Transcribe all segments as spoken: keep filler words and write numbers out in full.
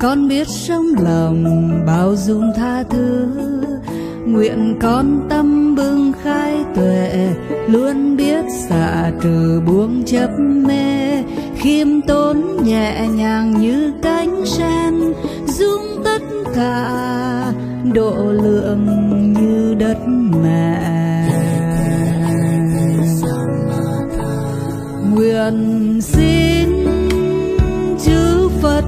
Con biết sống lòng bao dung tha thứ, nguyện con tâm bừng khai tuệ, luôn biết xả trừ buông chấp mê, khiêm tốn nhẹ nhàng như cánh sen, dung tất cả độ lượng như đất mẹ. Nguyện xin chư Phật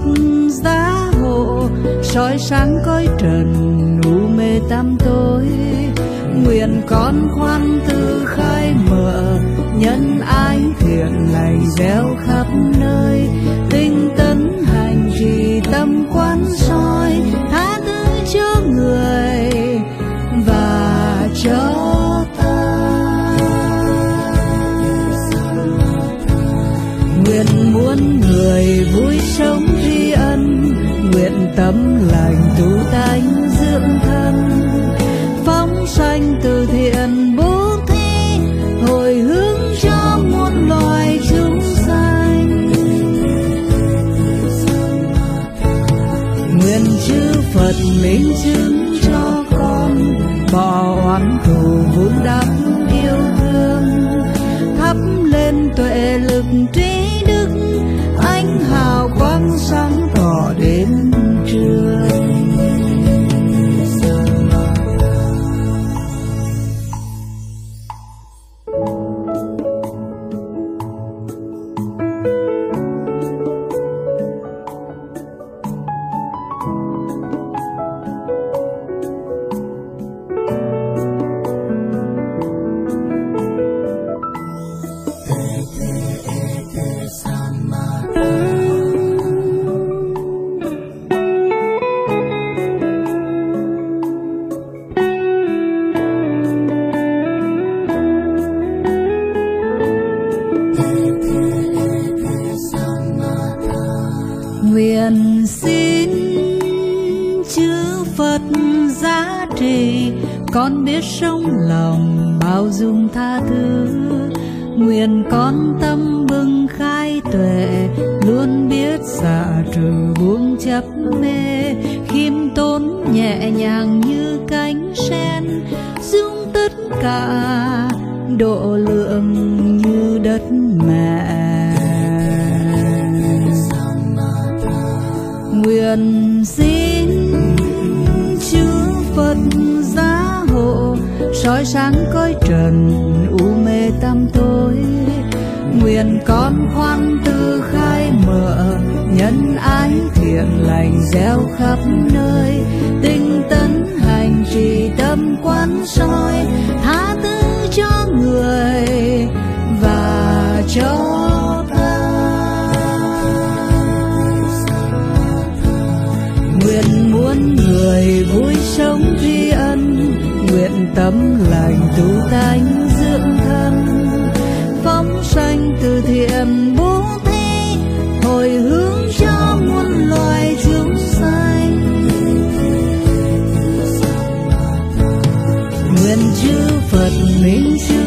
giá hộ soi sáng cõi trần u mê tăm tối, nguyện con khoan từ khai mở, nhân ái thiện lành gieo khắp nơi, tinh tấn hành trì tâm quán soi, tha thứ cho người và cho ta. Nguyện muốn người vui sống tri ân, nguyện tấm lành tu tánh dưỡng thân, phóng sanh từ thiện bố thí, hồi hướng cho muôn loài chúng sanh. Nguyện chư Phật minh chứng cho con, bỏ oán thù vun đắp yêu thương, thắp lên tuệ lực trí đức, ánh hào quang sáng tỏ đến trường. Con biết sống lòng bao dung tha thứ, nguyện con tâm bừng khai tuệ, luôn biết xả trừ buông chấp mê, khiêm tốn nhẹ nhàng như cánh sen, dung tất cả độ lượng như đất mẹ. Nguyện xin chư Phật giá hộ soi sáng cõi trần u mê tăm tối, nguyện con khoan từ khai mở, nhân ái thiện lành gieo khắp nơi, tinh tấn hành trì tâm quán soi, tha thứ cho người và cho ta. Nguyện muốn người vui sống tri ân, nguyện tấm lành tu tánh dưỡng thân, phóng sanh từ thiện bố thí, hồi hướng cho muôn loài chúng sanh. Nguyện chư Phật minh